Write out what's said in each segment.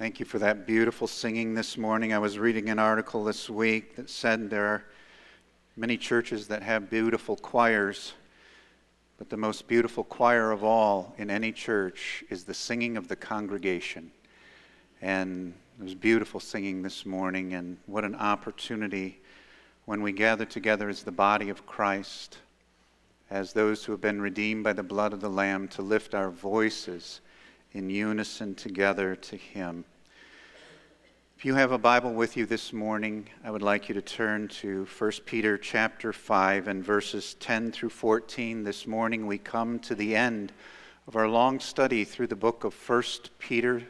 Thank you for that beautiful singing this morning. I was reading an article this week that said there are many churches that have beautiful choirs, but the most beautiful choir of all in any church is the singing of the congregation. And it was beautiful singing this morning, and what an opportunity when we gather together as the body of Christ, as those who have been redeemed by the blood of the Lamb, to lift our voices in unison together to Him. If you have a Bible with you this morning, I would like you to turn to 1 Peter chapter 5 and verses 10 through 14. This morning we come to the end of our long study through the book of 1 Peter.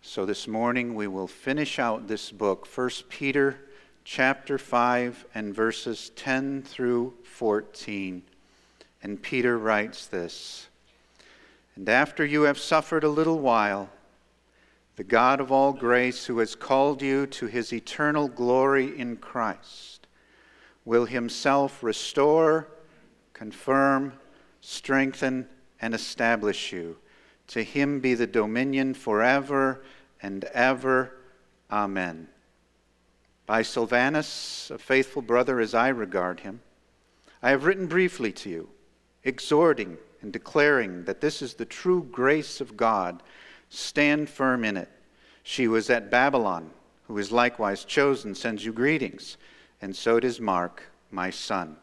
So this morning we will finish out this book, 1 Peter chapter 5 and verses 10 through 14. And Peter writes this: "And after you have suffered a little while, the God of all grace, who has called you to His eternal glory in Christ, will Himself restore, confirm, strengthen, and establish you. To Him be the dominion forever and ever. Amen. By Silvanus, a faithful brother as I regard him, I have written briefly to you, exhorting and declaring that this is the true grace of God. Stand firm in it. She was at Babylon, who is likewise chosen, sends you greetings, and so does Mark, my son.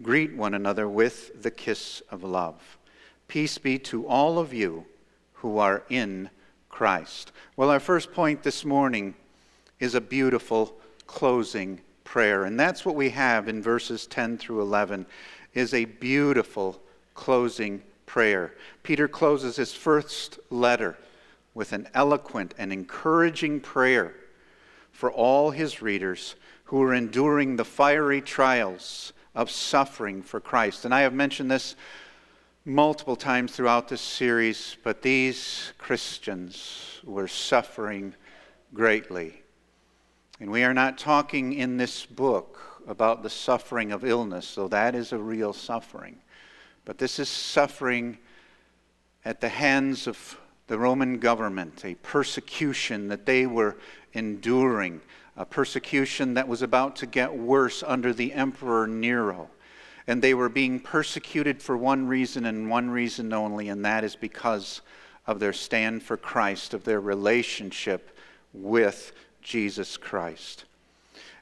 Greet one another with the kiss of love. Peace be to all of you who are in Christ." Well, our first point this morning is a beautiful closing prayer, and that's what we have in verses 10 through 11, is a beautiful closing prayer. Peter closes his first letter with an eloquent and encouraging prayer for all his readers who are enduring the fiery trials of suffering for Christ. And I have mentioned this multiple times throughout this series, but these Christians were suffering greatly. And we are not talking in this book about the suffering of illness, though that is a real suffering. But this is suffering at the hands of the Roman government, a persecution that they were enduring, a persecution that was about to get worse under the Emperor Nero. And they were being persecuted for one reason and one reason only, and that is because of their stand for Christ, of their relationship with Jesus Christ.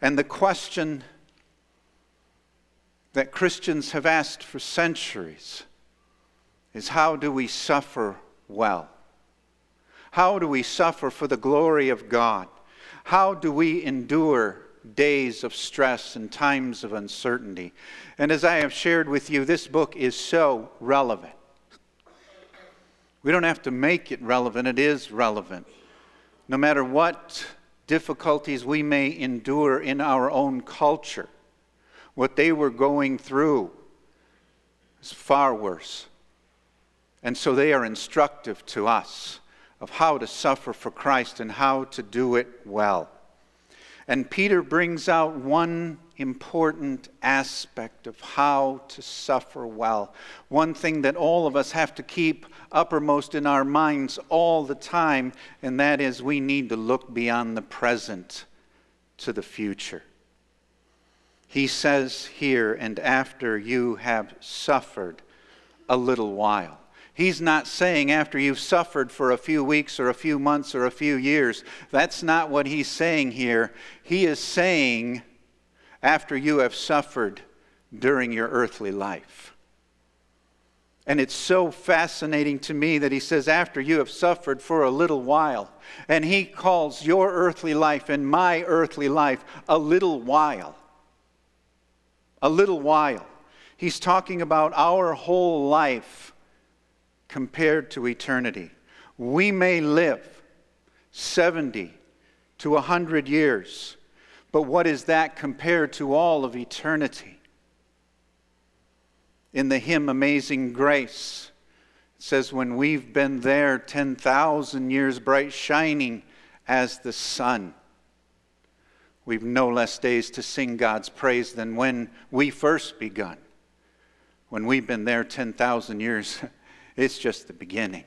And the question that Christians have asked for centuries is, how do we suffer well? How do we suffer for the glory of God? How do we endure days of stress and times of uncertainty? And as I have shared with you, this book is so relevant. We don't have to make it relevant, it is relevant. No matter what difficulties we may endure in our own culture, what they were going through is far worse. And so they are instructive to us of how to suffer for Christ and how to do it well. And Peter brings out one important aspect of how to suffer well. One thing that all of us have to keep uppermost in our minds all the time, and that is we need to look beyond the present to the future. He says here, "and after you have suffered a little while." He's not saying after you've suffered for a few weeks or a few months or a few years. That's not what he's saying here. He is saying after you have suffered during your earthly life. And it's so fascinating to me that he says after you have suffered for a little while. And he calls your earthly life and my earthly life a little while. A little while. He's talking about our whole life compared to eternity. We may live 70 to 100 years, but what is that compared to all of eternity? In the hymn Amazing Grace, it says, "When we've been there 10,000 years bright, shining as the sun, we've no less days to sing God's praise than when we first begun." When we've been there 10,000 years, it's just the beginning.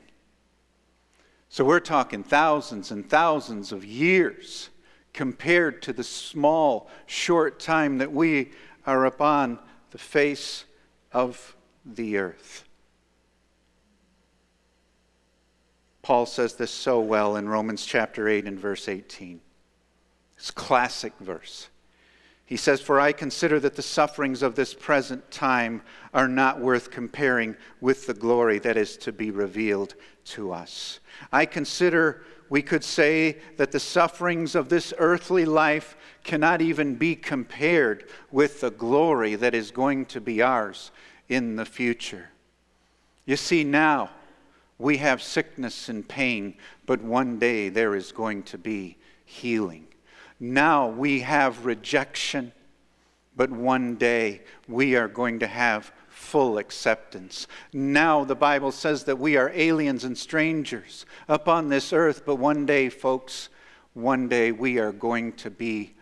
So we're talking thousands and thousands of years compared to the small, short time that we are upon the face of the earth. Paul says this so well in Romans chapter 8 and verse 18. It's a classic verse. He says, "For I consider that the sufferings of this present time are not worth comparing with the glory that is to be revealed to us." I consider, we could say, that the sufferings of this earthly life cannot even be compared with the glory that is going to be ours in the future. You see, now we have sickness and pain, but one day there is going to be healing. Now we have rejection, but one day we are going to have full acceptance. Now the Bible says that we are aliens and strangers upon this earth, but one day, folks, one day we are going to be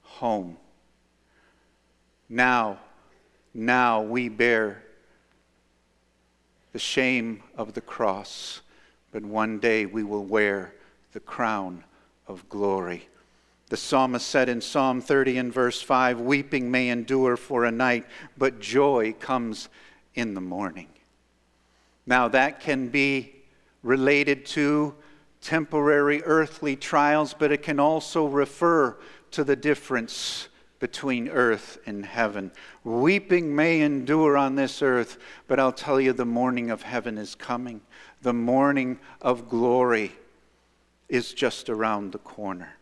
home. Now we bear the shame of the cross, but one day we will wear the crown of glory. The psalmist said in Psalm 30 and verse 5, "Weeping may endure for a night, but joy comes in the morning." Now that can be related to temporary earthly trials, but it can also refer to the difference between earth and heaven. Weeping may endure on this earth, but I'll tell you, the morning of heaven is coming. The morning of glory is just around the corner.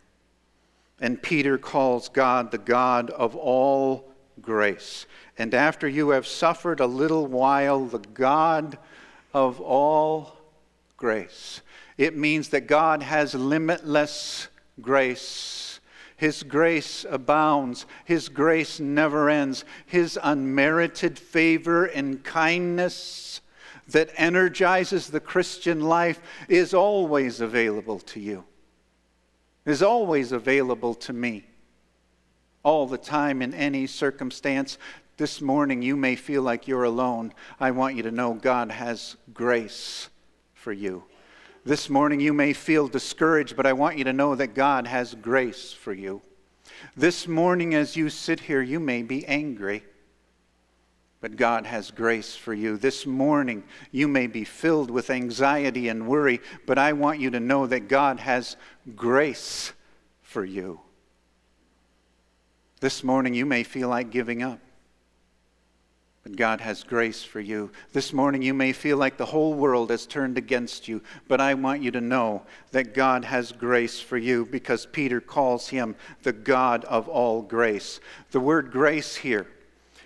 And Peter calls God the God of all grace. "And after you have suffered a little while, the God of all grace." It means that God has limitless grace. His grace abounds. His grace never ends. His unmerited favor and kindness that energizes the Christian life is always available to you. Is always available to me, all the time, in any circumstance. This morning you may feel like you're alone. I want you to know God has grace for you. This morning you may feel discouraged, but I want you to know that God has grace for you. This morning as you sit here, you may be angry, but God has grace for you. This morning you may be filled with anxiety and worry, but I want you to know that God has grace for you. This morning you may feel like giving up, but God has grace for you. This morning you may feel like the whole world has turned against you, but I want you to know that God has grace for you, because Peter calls him the God of all grace. The word grace here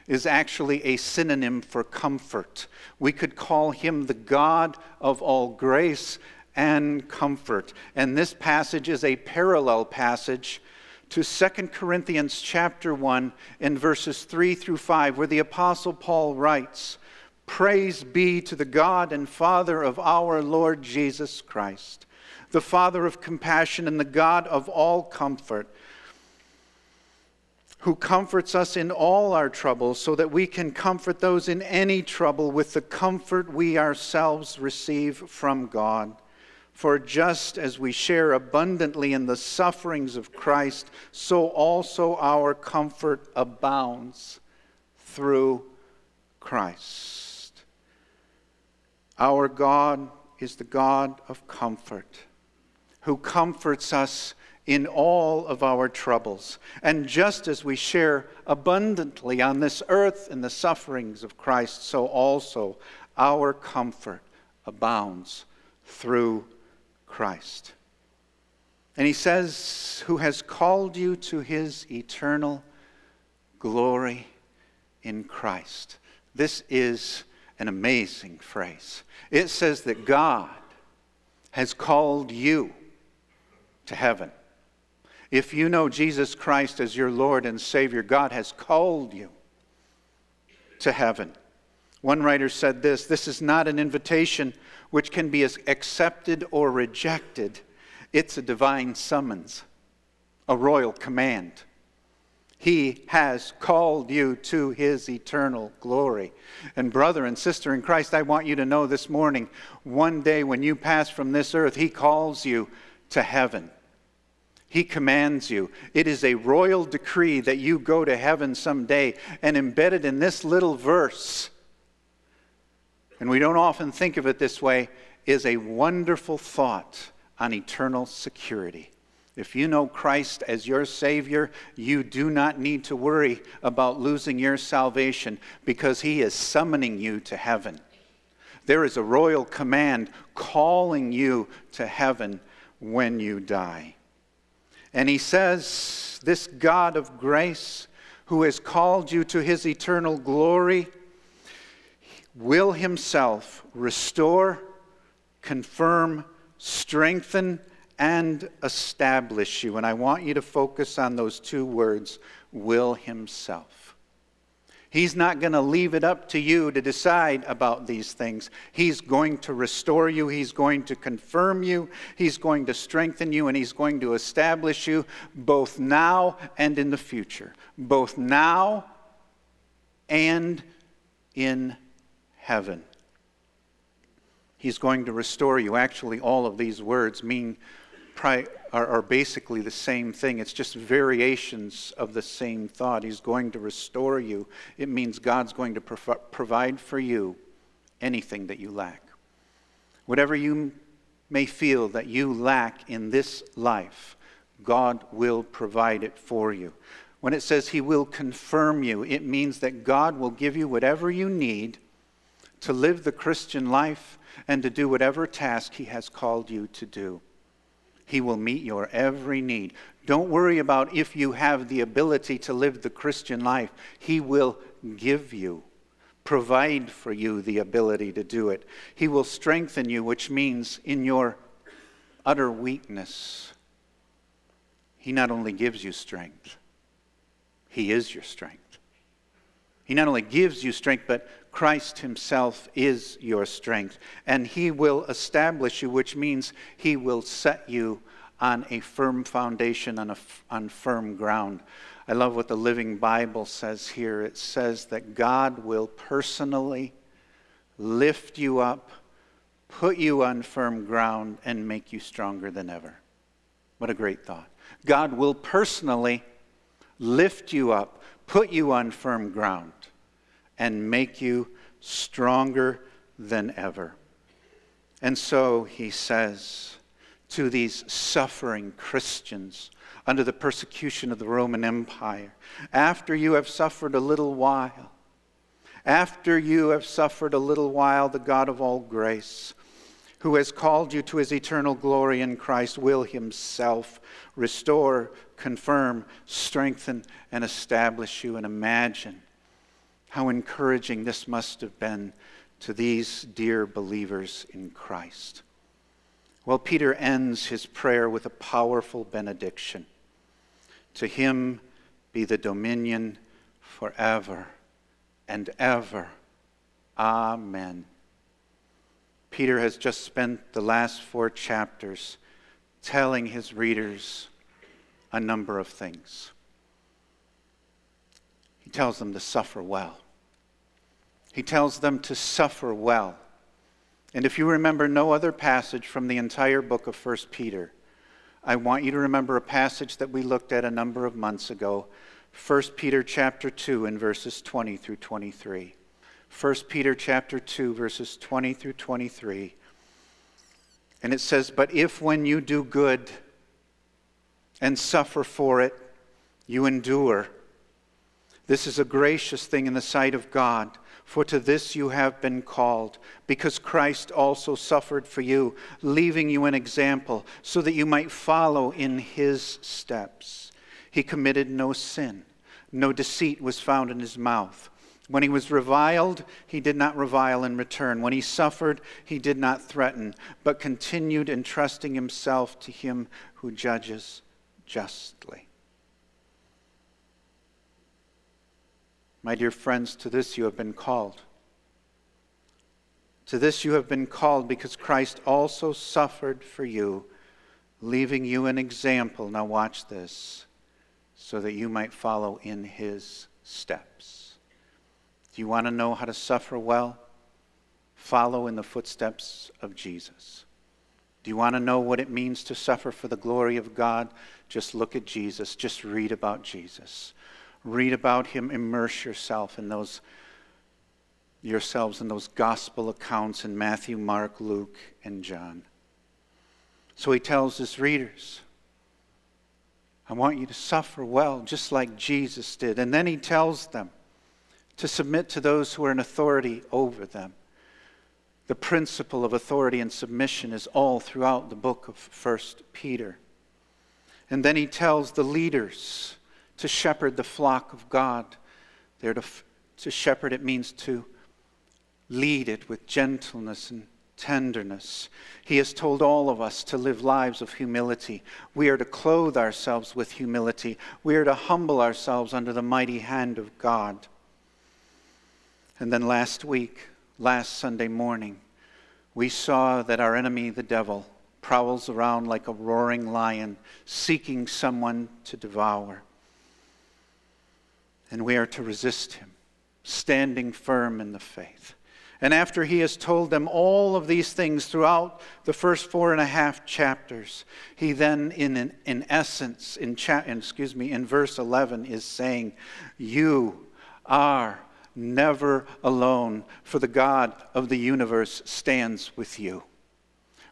is actually a synonym for comfort. We could call him the God of all grace and comfort. And this passage is a parallel passage to 2 Corinthians chapter 1 and verses 3 through 5, where the Apostle Paul writes, "Praise be to the God and Father of our Lord Jesus Christ, the Father of compassion and the God of all comfort, who comforts us in all our troubles, so that we can comfort those in any trouble with the comfort we ourselves receive from God. For just as we share abundantly in the sufferings of Christ, so also our comfort abounds through Christ." Our God is the God of comfort, who comforts us in all of our troubles. And just as we share abundantly on this earth in the sufferings of Christ, so also our comfort abounds through Christ. And he says, "Who has called you to his eternal glory in Christ." This is an amazing phrase. It says that God has called you to heaven. If you know Jesus Christ as your Lord and Savior, God has called you to heaven. One writer said this, "This is not an invitation which can be accepted or rejected. It's a divine summons, a royal command. He has called you to His eternal glory. And brother and sister in Christ, I want you to know this morning, one day when you pass from this earth, He calls you to heaven. He commands you. It is a royal decree that you go to heaven someday. And embedded in this little verse, and we don't often think of it this way, is a wonderful thought on eternal security. If you know Christ as your Savior, you do not need to worry about losing your salvation because He is summoning you to heaven. There is a royal command calling you to heaven when you die. And He says, this God of grace who has called you to His eternal glory will Himself restore, confirm, strengthen, and establish you. And I want you to focus on those two words, will Himself. He's not going to leave it up to you to decide about these things. He's going to restore you. He's going to confirm you. He's going to strengthen you. And He's going to establish you both now and in the future. Both now and in heaven. He's going to restore you. Actually, all of these words mean are basically the same thing. It's just variations of the same thought. He's going to restore you. It means God's going to provide for you anything that you lack. Whatever you may feel that you lack in this life, God will provide it for you. When it says He will confirm you, it means that God will give you whatever you need to live the Christian life and to do whatever task He has called you to do. He will meet your every need. Don't worry about if you have the ability to live the Christian life. He will give you, provide for you the ability to do it. He will strengthen you, which means in your utter weakness, He not only gives you strength, He is your strength. He not only gives you strength, but Christ Himself is your strength. And He will establish you, which means He will set you on a firm foundation, on firm ground. I love what the Living Bible says here. It says that God will personally lift you up, put you on firm ground, and make you stronger than ever. What a great thought. God will personally lift you up, put you on firm ground, and make you stronger than ever. And so He says to these suffering Christians under the persecution of the Roman Empire, after you have suffered a little while, after you have suffered a little while, the God of all grace, who has called you to His eternal glory in Christ, will Himself restore, confirm, strengthen, and establish you. And imagine how encouraging this must have been to these dear believers in Christ. Well, Peter ends his prayer with a powerful benediction. To Him be the dominion forever and ever. Amen. Peter has just spent the last 4 chapters telling his readers a number of things. He tells them to suffer well. He tells them to suffer well. And if you remember no other passage from the entire book of 1 Peter, I want you to remember a passage that we looked at a number of months ago, 1 Peter chapter 2 and verses 20 through 23. 1 Peter chapter 2 verses 20 through 23. And it says, "But if when you do good and suffer for it, you endure, this is a gracious thing in the sight of God, for to this you have been called, because Christ also suffered for you, leaving you an example, so that you might follow in His steps. He committed no sin, no deceit was found in His mouth. When He was reviled, He did not revile in return. When He suffered, He did not threaten, but continued entrusting Himself to Him who judges justly." My dear friends, to this you have been called. To this you have been called because Christ also suffered for you, leaving you an example, now watch this, so that you might follow in his steps. Do you want to know how to suffer well? Follow in the footsteps of Jesus. Do you want to know what it means to suffer for the glory of God? Just look at Jesus. Just read about Jesus. Read about him. Immerse yourselves in those gospel accounts in Matthew, Mark, Luke, and John. So he tells his readers, I want you to suffer well, just like Jesus did. And then he tells them to submit to those who are in authority over them. The principle of authority and submission is all throughout the book of 1 Peter. And then he tells the leaders to shepherd the flock of God. To shepherd, it means to lead it with gentleness and tenderness. He has told all of us to live lives of humility. We are to clothe ourselves with humility. We are to humble ourselves under the mighty hand of God. And then last Sunday morning, we saw that our enemy, the devil, prowls around like a roaring lion, seeking someone to devour. And we are to resist him, standing firm in the faith. And after he has told them all of these things throughout the first 4.5 chapters, he then, in verse 11, is saying, "You are never alone, for the God of the universe stands with you."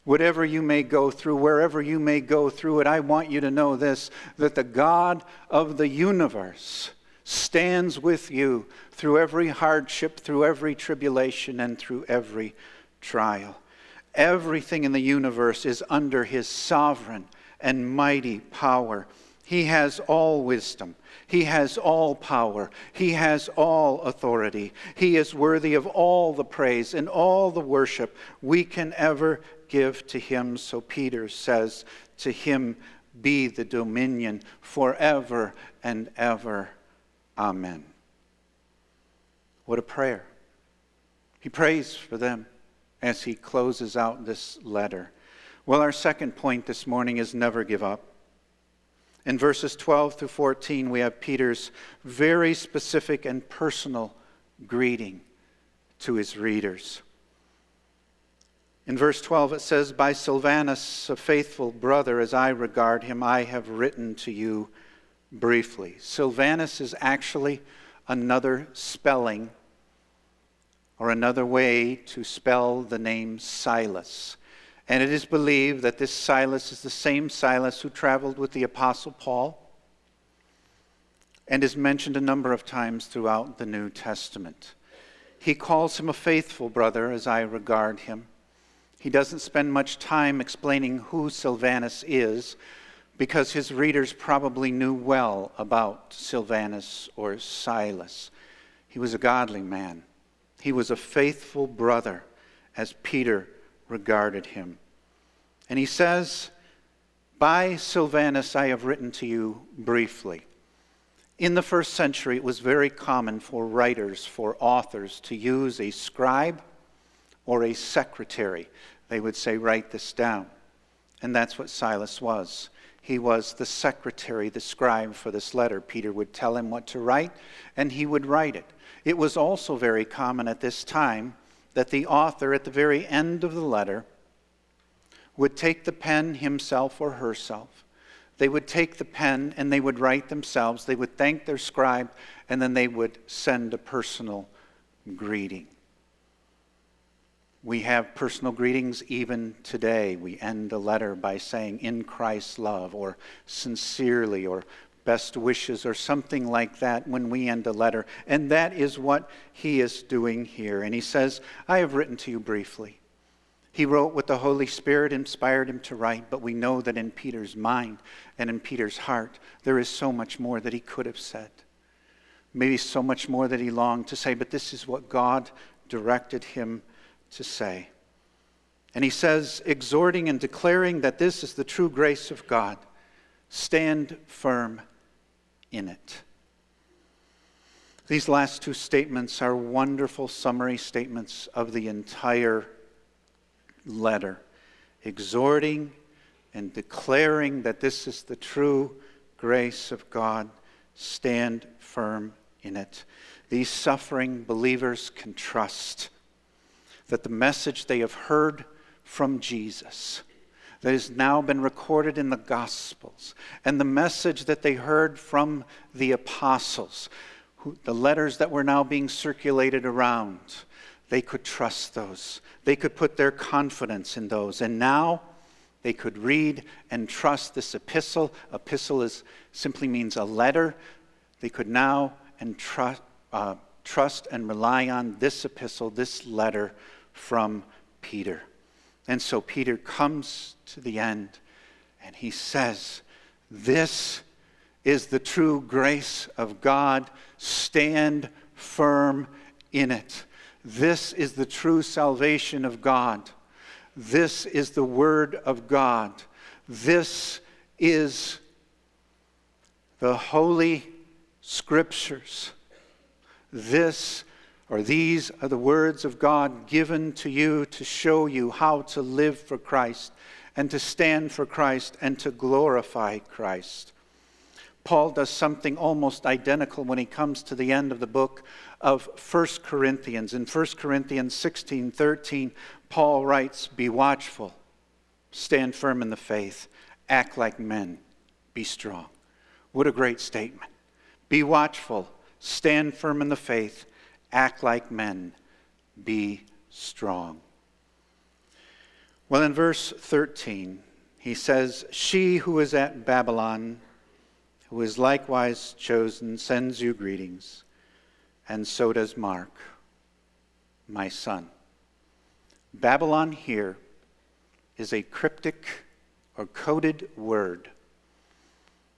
Whatever you may go through, wherever you may go through it, I want you to know this, that the God of the universe stands with you through every hardship, through every tribulation, and through every trial. Everything in the universe is under his sovereign and mighty power. He has all wisdom. He has all power. He has all authority. He is worthy of all the praise and all the worship we can ever give to him. So Peter says, to him be the dominion forever and ever. Amen. What a prayer. He prays for them as he closes out this letter. Well, our second point this morning is never give up. In verses 12 through 14, we have Peter's very specific and personal greeting to his readers. In verse 12, it says, "By Silvanus, a faithful brother, as I regard him, I have written to you briefly." Silvanus is actually another spelling or another way to spell the name Silas. And it is believed that this Silas is the same Silas who traveled with the Apostle Paul and is mentioned a number of times throughout the New Testament. He calls him a faithful brother, as I regard him. He doesn't spend much time explaining who Silvanus is, because his readers probably knew well about Silvanus or Silas. He was a godly man. He was a faithful brother, as Peter regarded him. And he says, "By Silvanus I have written to you briefly." In the first century, it was very common for writers, for authors, to use a scribe or a secretary. They would say, "Write this down." And that's what Silas was. He was the secretary, the scribe for this letter. Peter would tell him what to write, and he would write it. It was also very common at this time that the author, at the very end of the letter, would take the pen himself or herself. They would take the pen and they would write themselves. They would thank their scribe, and then they would send a personal greeting. We have personal greetings even today. We end a letter by saying, "In Christ's love," or "sincerely," or "best wishes," or something like that when we end a letter. And that is what he is doing here. And he says, "I have written to you briefly." He wrote what the Holy Spirit inspired him to write, but we know that in Peter's mind and in Peter's heart, there is so much more that he could have said. Maybe so much more that he longed to say, but this is what God directed him to say. And he says, exhorting and declaring that this is the true grace of God. Stand firm in it. These last two statements are wonderful summary statements of the entire letter, exhorting and declaring that this is the true grace of God, stand firm in it. These suffering believers can trust that the message they have heard from Jesus, that has now been recorded in the Gospels, and the message that they heard from the apostles, the letters that were now being circulated around, they could trust those. They could put their confidence in those. And now they could read and trust this epistle. Epistle simply means a letter. They could now trust and rely on this epistle, this letter from Peter. And so Peter comes to the end and he says, this is the true grace of God. Stand firm in it. This is the true salvation of God. This is the word of God. This is the Holy Scriptures. These are the words of God given to you to show you how to live for Christ and to stand for Christ and to glorify Christ. Paul does something almost identical when he comes to the end of the book of 1 Corinthians. In 1 Corinthians 16:13, Paul writes, be watchful, stand firm in the faith, act like men, be strong. What a great statement. Be watchful, stand firm in the faith, act like men, be strong. Well, in verse 13, he says, she who is at Babylon, who is likewise chosen, sends you greetings, and so does Mark, my son. Babylon here is a cryptic or coded word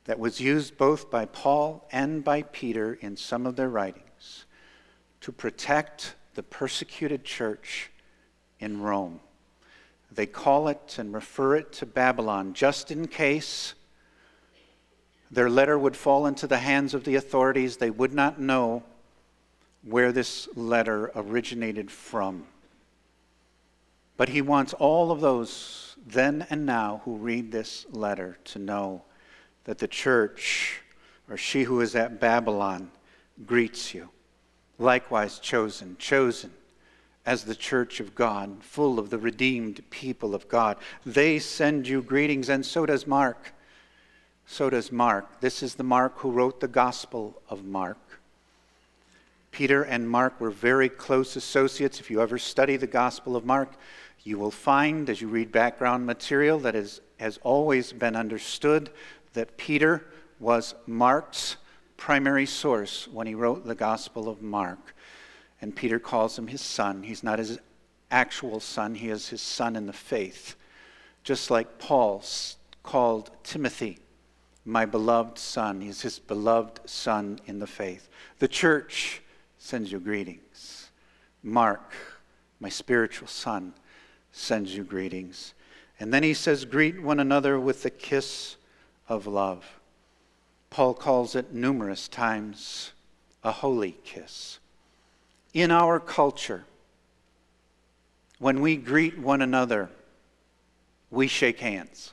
that was used both by Paul and by Peter in some of their writings to protect the persecuted church in Rome. They call it and refer it to Babylon just in case their letter would fall into the hands of the authorities. They would not know where this letter originated from. But he wants all of those then and now who read this letter to know that the church, or she who is at Babylon, greets you. Likewise chosen as the church of God, full of the redeemed people of God. They send you greetings, and so does Mark. So does Mark. This is the Mark who wrote the Gospel of Mark. Peter and Mark were very close associates. If you ever study the Gospel of Mark, you will find, as you read background material, that has always been understood that Peter was Mark's primary source when he wrote the Gospel of Mark. And Peter calls him his son. He's not his actual son. He is his son in the faith. Just like Paul called Timothy my beloved son. He's his beloved son in the faith. The church sends you greetings. Mark, my spiritual son, sends you greetings. And then he says, greet one another with the kiss of love. Paul calls it numerous times a holy kiss. In our culture, when we greet one another, we shake hands.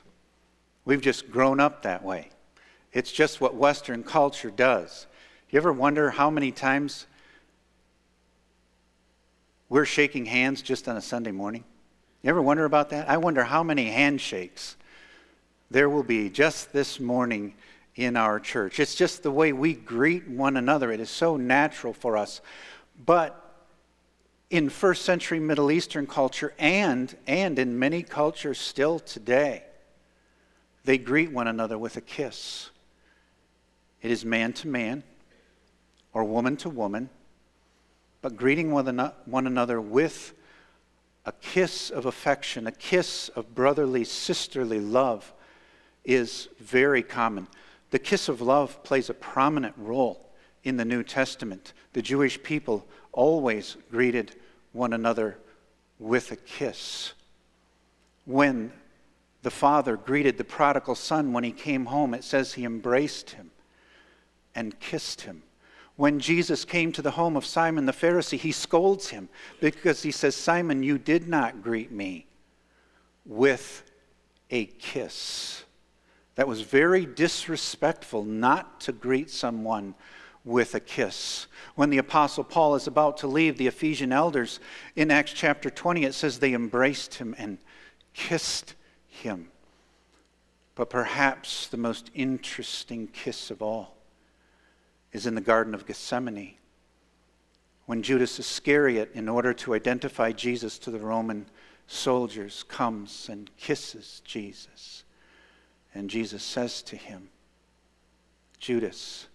We've just grown up that way. It's just what Western culture does. You ever wonder how many times we're shaking hands just on a Sunday morning? You ever wonder about that? I wonder how many handshakes there will be just this morning in our church. It's just the way we greet one another. It is so natural for us. But in first century Middle Eastern culture and in many cultures still today, they greet one another with a kiss. It is man to man or woman to woman, but greeting one another with a kiss of affection, a kiss of brotherly, sisterly love is very common. The kiss of love plays a prominent role in the New Testament. The Jewish people always greeted one another with a kiss. When the father greeted the prodigal son when he came home, it says he embraced him and kissed him. When Jesus came to the home of Simon the Pharisee, he scolds him because he says, Simon, you did not greet me with a kiss. That was very disrespectful not to greet someone with a kiss. When the Apostle Paul is about to leave the Ephesian elders in Acts chapter 20, it says they embraced him and kissed him. But perhaps the most interesting kiss of all is in the Garden of Gethsemane, when Judas Iscariot, in order to identify Jesus to the Roman soldiers, comes and kisses Jesus. And Jesus says to him, "Judas,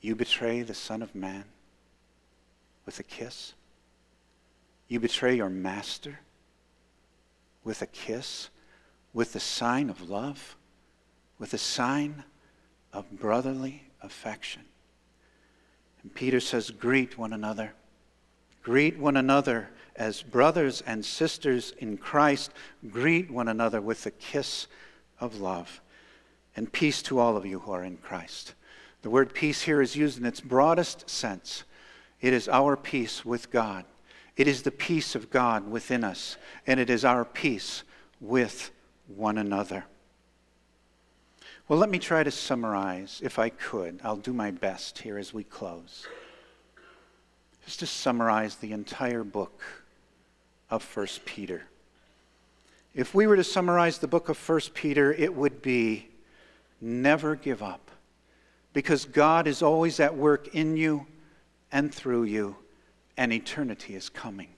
you betray the Son of Man with a kiss? You betray your master with a kiss? With the sign of love? With the sign of brotherly affection?" And Peter says, "Greet one another. Greet one another as brothers and sisters in Christ. Greet one another with the kiss of love. And peace to all of you who are in Christ." The word peace here is used in its broadest sense. It is our peace with God. It is the peace of God within us, and it is our peace with one another. Well, let me try to summarize, if I could. I'll do my best here as we close. Just to summarize the entire book of 1 Peter. If we were to summarize the book of 1 Peter, it would be never give up. Because God is always at work in you and through you, and eternity is coming.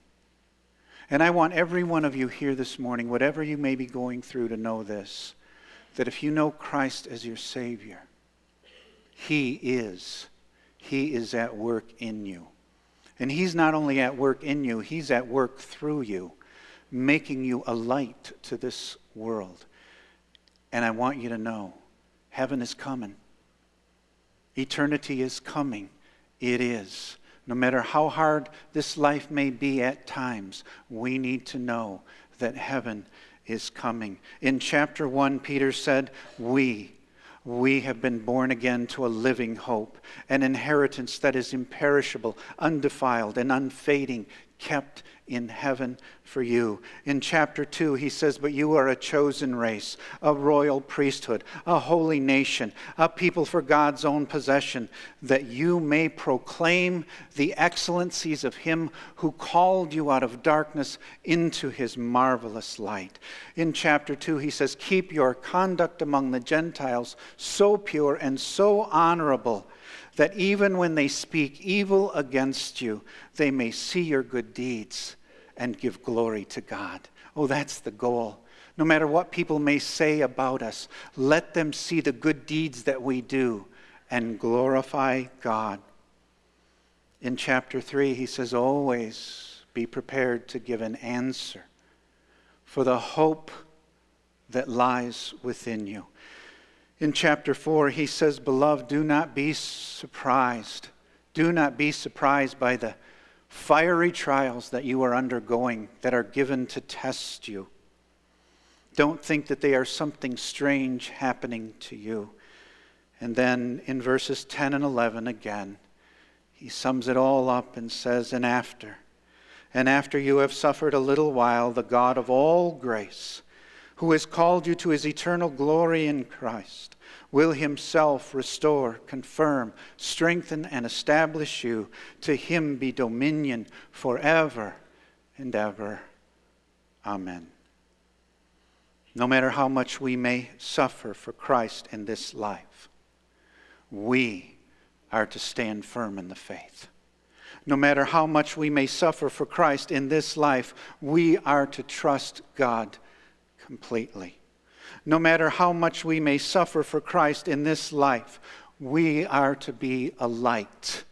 And I want every one of you here this morning, whatever you may be going through, to know this, that if you know Christ as your Savior, He is at work in you. And He's not only at work in you, He's at work through you, making you a light to this world. And I want you to know, heaven is coming. Eternity is coming. It is. No matter how hard this life may be at times, we need to know that heaven is coming. In chapter 1, Peter said, we have been born again to a living hope, an inheritance that is imperishable, undefiled, and unfading, kept in heaven for you. In chapter 2, he says, "But you are a chosen race, a royal priesthood, a holy nation, a people for God's own possession, that you may proclaim the excellencies of Him who called you out of darkness into His marvelous light." In chapter 2, he says, "Keep your conduct among the Gentiles so pure and so honorable, that even when they speak evil against you, they may see your good deeds and give glory to God." Oh, that's the goal. No matter what people may say about us, let them see the good deeds that we do and glorify God. In chapter 3, he says, "Always be prepared to give an answer for the hope that lies within you." In chapter 4, he says, "Beloved, do not be surprised. Do not be surprised by the fiery trials that you are undergoing that are given to test you. Don't think that they are something strange happening to you." And then in verses 10 and 11 again, he sums it all up and says, And after you have suffered a little while, the God of all grace, who has called you to His eternal glory in Christ, will Himself restore, confirm, strengthen, and establish you. To Him be dominion forever and ever. Amen." No matter how much we may suffer for Christ in this life, we are to stand firm in the faith. No matter how much we may suffer for Christ in this life, we are to trust God completely. No matter how much we may suffer for Christ in this life, we are to be a light.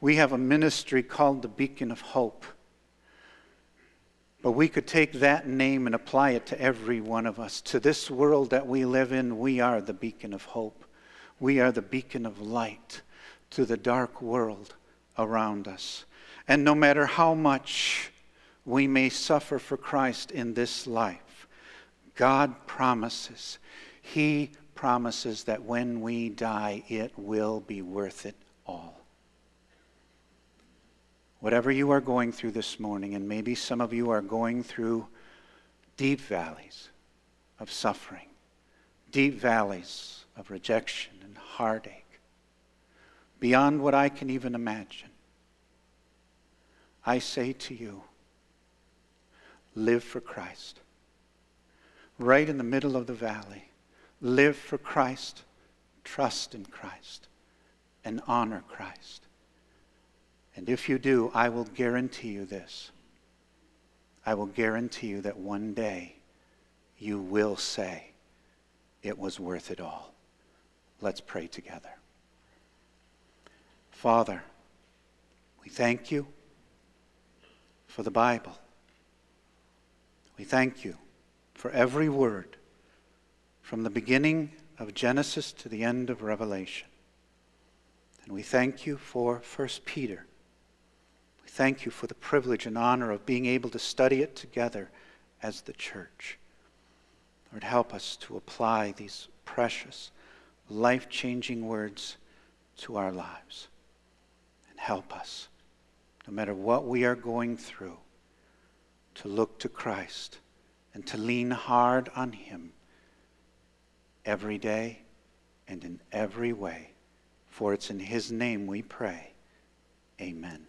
We have a ministry called the Beacon of Hope. But we could take that name and apply it to every one of us. To this world that we live in, we are the beacon of hope. We are the beacon of light to the dark world around us. And no matter how much we may suffer for Christ in this life, He promises that when we die, it will be worth it all. Whatever you are going through this morning, and maybe some of you are going through deep valleys of suffering, deep valleys of rejection and heartache, beyond what I can even imagine. I say to you, live for Christ. Right in the middle of the valley, live for Christ, trust in Christ, and honor Christ. And if you do, I will guarantee you this. I will guarantee you that one day you will say, it was worth it all. Let's pray together. Father, we thank you for the Bible. We thank you for every word from the beginning of Genesis to the end of Revelation. And we thank you for 1 Peter. We thank you for the privilege and honor of being able to study it together as the church. Lord, help us to apply these precious, life-changing words to our lives. And help us, no matter what we are going through, to look to Christ and to lean hard on Him every day and in every way. For it's in His name we pray. Amen.